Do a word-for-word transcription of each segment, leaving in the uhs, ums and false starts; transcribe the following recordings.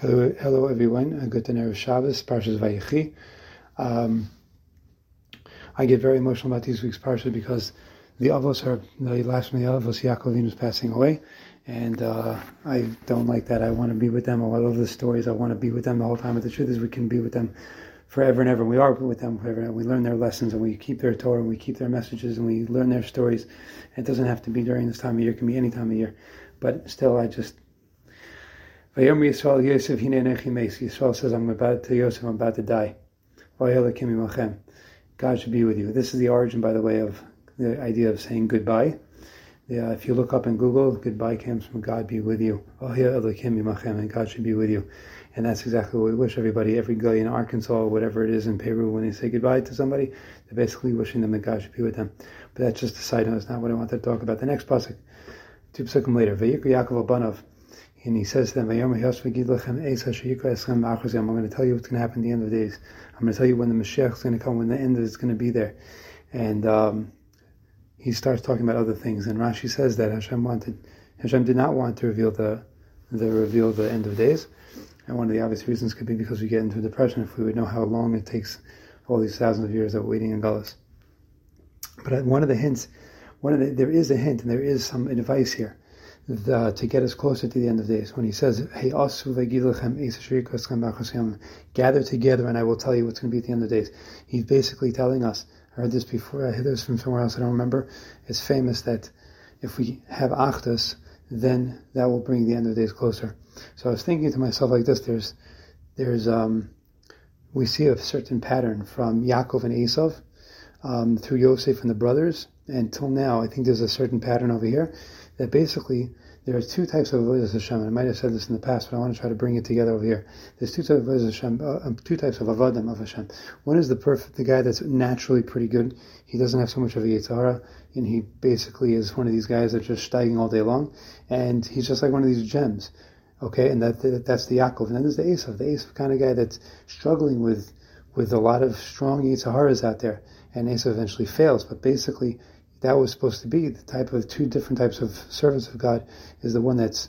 Hello, hello everyone. Good to know Shabbos, Parshas Vayechi. Um, I get very emotional about these week's Parshas because the Avos are, the last one of the Avos, Yaakovinu, is passing away. And uh, I don't like that. I want to be with them. I love the stories. I want to be with them the whole time. But the truth is we can be with them forever and ever. We are with them forever and ever. We learn their lessons and we keep their Torah and we keep their messages and we learn their stories. It doesn't have to be during this time of year. It can be any time of year. But still, I just... Yisrael says, I'm about to Yosef, I'm about to die. God should be with you. This is the origin, by the way, of the idea of saying goodbye. Yeah, if you look up in Google, goodbye comes from God be with you. And God should be with you. And that's exactly what we wish everybody, every guy in Arkansas, whatever it is in Peru, when they say goodbye to somebody, they're basically wishing them that God should be with them. But that's just a side note. It's not what I wanted to talk about. The next pasuk, two pesukim later, Vayikra Yaakov Abanav. And he says to them, I'm going to tell you what's going to happen at the end of the days. I'm going to tell you when the Mashiach is going to come, when the end is going to be there. And um, he starts talking about other things. And Rashi says that Hashem wanted, Hashem did not want to reveal the, the reveal the end of days. And one of the obvious reasons could be because we get into a depression if we would know how long it takes all these thousands of years of waiting in Gullis. But one of the hints, one of the, there is a hint and there is some advice here. The, to get us closer to the end of days, when he says, "Hey, gather together, and I will tell you what's going to be at the end of the days." He's basically telling us. I heard this before. I heard this from somewhere else. I don't remember. It's famous that if we have achdus, then that will bring the end of the days closer. So I was thinking to myself like this: There's, there's, um, we see a certain pattern from Yaakov and Esav um, through Yosef and the brothers until now. I think there's a certain pattern over here. That basically, there are two types of Avodas Hashem, and I might have said this in the past, but I want to try to bring it together over here. There's two types of Avodas Hashem, uh, two types of Avodim of Hashem. One is the perfect, the guy that's naturally pretty good. He doesn't have so much of a Yetzer Hara, and he basically is one of these guys that's just shteiging all day long, and he's just like one of these gems, okay? And that, that that's the Yaakov. And then there's the Esav, the Esav kind of guy that's struggling with with a lot of strong Yetzer Haras out there, and Esav eventually fails, but basically, that was supposed to be the type of two different types of servants of God is the one that's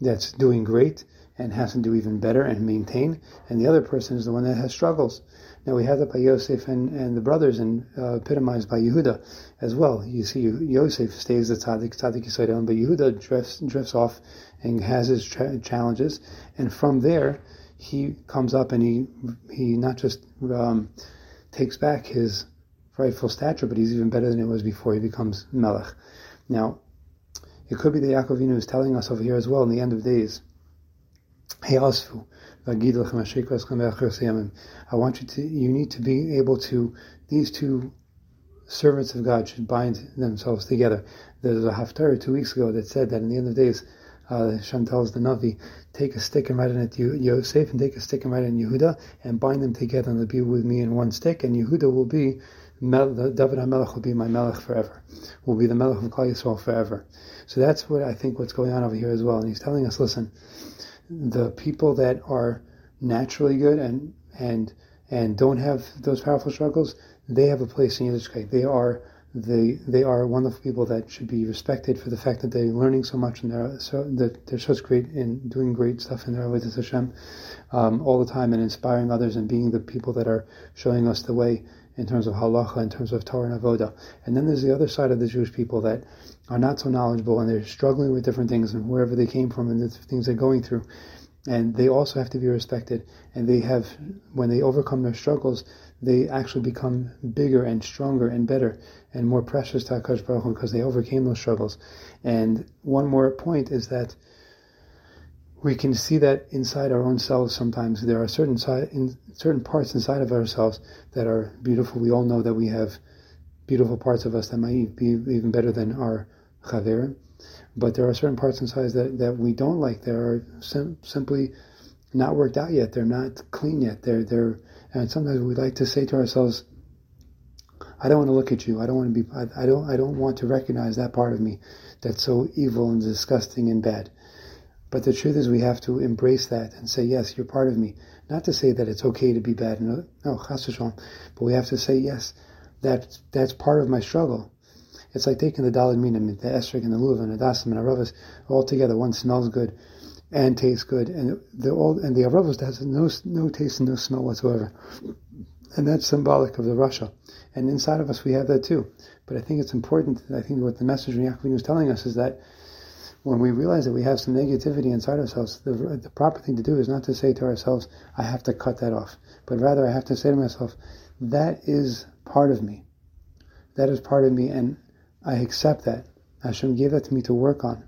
that's doing great and has to do even better and maintain, and the other person is the one that has struggles. Now we have that by Yosef and, and the brothers, and uh, epitomized by Yehuda as well. You see, Yosef stays the Tzadik, Tzadik Yisrael, but Yehuda drifts drifts off and has his tra- challenges, and from there he comes up and he he not just um, takes back his rightful stature, but he's even better than it was before he becomes Melech. Now, it could be that Yaakovinu is telling us over here as well in the end of days, Hey Asfu, I want you to, you need to be able to, these two servants of God should bind themselves together. There's a haftarah two weeks ago that said that in the end of days, Uh, Hashem tells the Navi, take a stick and write it at Yosef, and take a stick and write it in Yehuda, and bind them together, and they'll be with me in one stick, and Yehuda will be, David HaMelech will be my Melech forever, will be the Melech of Klal Yisrael forever. So that's what I think what's going on over here as well, and he's telling us, listen, the people that are naturally good and and and don't have those powerful struggles, they have a place in Yiddishkeit. They are They they are wonderful people that should be respected for the fact that they're learning so much and they're so that they're such great and doing great stuff in their Avodas Hashem um, all the time and inspiring others and being the people that are showing us the way in terms of halacha, in terms of Torah and Avodah. And then there's the other side of the Jewish people that are not so knowledgeable and they're struggling with different things and wherever they came from and the things they're going through. And they also have to be respected. And they have, when they overcome their struggles, they actually become bigger and stronger and better and more precious to HaKadosh Baruch Hu because they overcame those struggles. And one more point is that we can see that inside our own selves sometimes. There are certain si- in certain parts inside of ourselves that are beautiful. We all know that we have beautiful parts of us that might be even better than our chaverim. But there are certain parts and sides that, that we don't like. They are sim- simply not worked out yet. They're not clean yet. They're they're. And sometimes we like to say to ourselves, "I don't want to look at you. I don't want to be. I, I don't. I don't want to recognize that part of me that's so evil and disgusting and bad." But the truth is, we have to embrace that and say, "Yes, you're part of me." Not to say that it's okay to be bad. No, no, chas v'shalom. But we have to say, "Yes, that that's part of my struggle." It's like taking the daled minim, the esrog and the lulav and the dasim and Aravas all together. One smells good, and tastes good, and the old and the Aravas has no no taste and no smell whatsoever, and that's symbolic of the Russia. And inside of us we have that too. But I think it's important. I think what the message of Yaakovinu is telling us is that when we realize that we have some negativity inside ourselves, the, the proper thing to do is not to say to ourselves, "I have to cut that off," but rather I have to say to myself, "That is part of me. That is part of me, and I accept that. Hashem gave that to me to work on.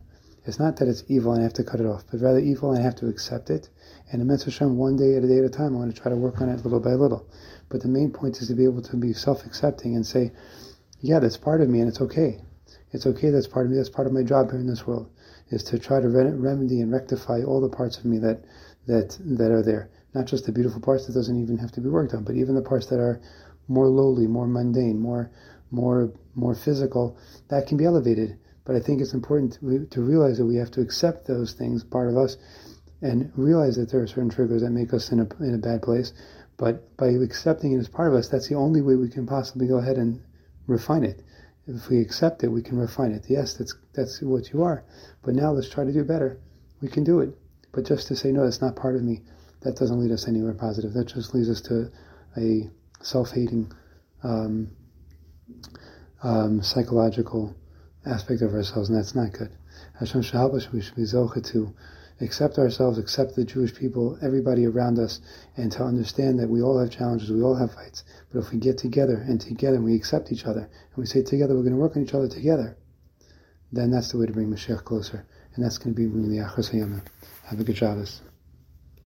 It's not that it's evil and I have to cut it off, but rather evil and I have to accept it. And in Hashem, one day at a day at a time, I want to try to work on it little by little." But the main point is to be able to be self-accepting and say, yeah, that's part of me and it's okay. It's okay, that's part of me, that's part of my job here in this world, is to try to remedy and rectify all the parts of me that that that are there. Not just the beautiful parts that doesn't even have to be worked on, but even the parts that are more lowly, more mundane, more more more physical, that can be elevated. But I think it's important to, to realize that we have to accept those things, part of us, and realize that there are certain triggers that make us in a in a bad place. But by accepting it as part of us, that's the only way we can possibly go ahead and refine it. If we accept it, we can refine it. Yes, that's that's what you are. But now let's try to do better. We can do it. But just to say, no, that's not part of me, that doesn't lead us anywhere positive. That just leads us to a self-hating, um, um, psychological aspect of ourselves, and that's not good. Hashem should help us. We should be zocheh to accept ourselves, accept the Jewish people, everybody around us, and to understand that we all have challenges, we all have fights. But if we get together and together, and we accept each other, and we say together we're going to work on each other together, then that's the way to bring Mashiach closer, and that's going to be bringing the Achos Hayamim. Have a good Shabbos.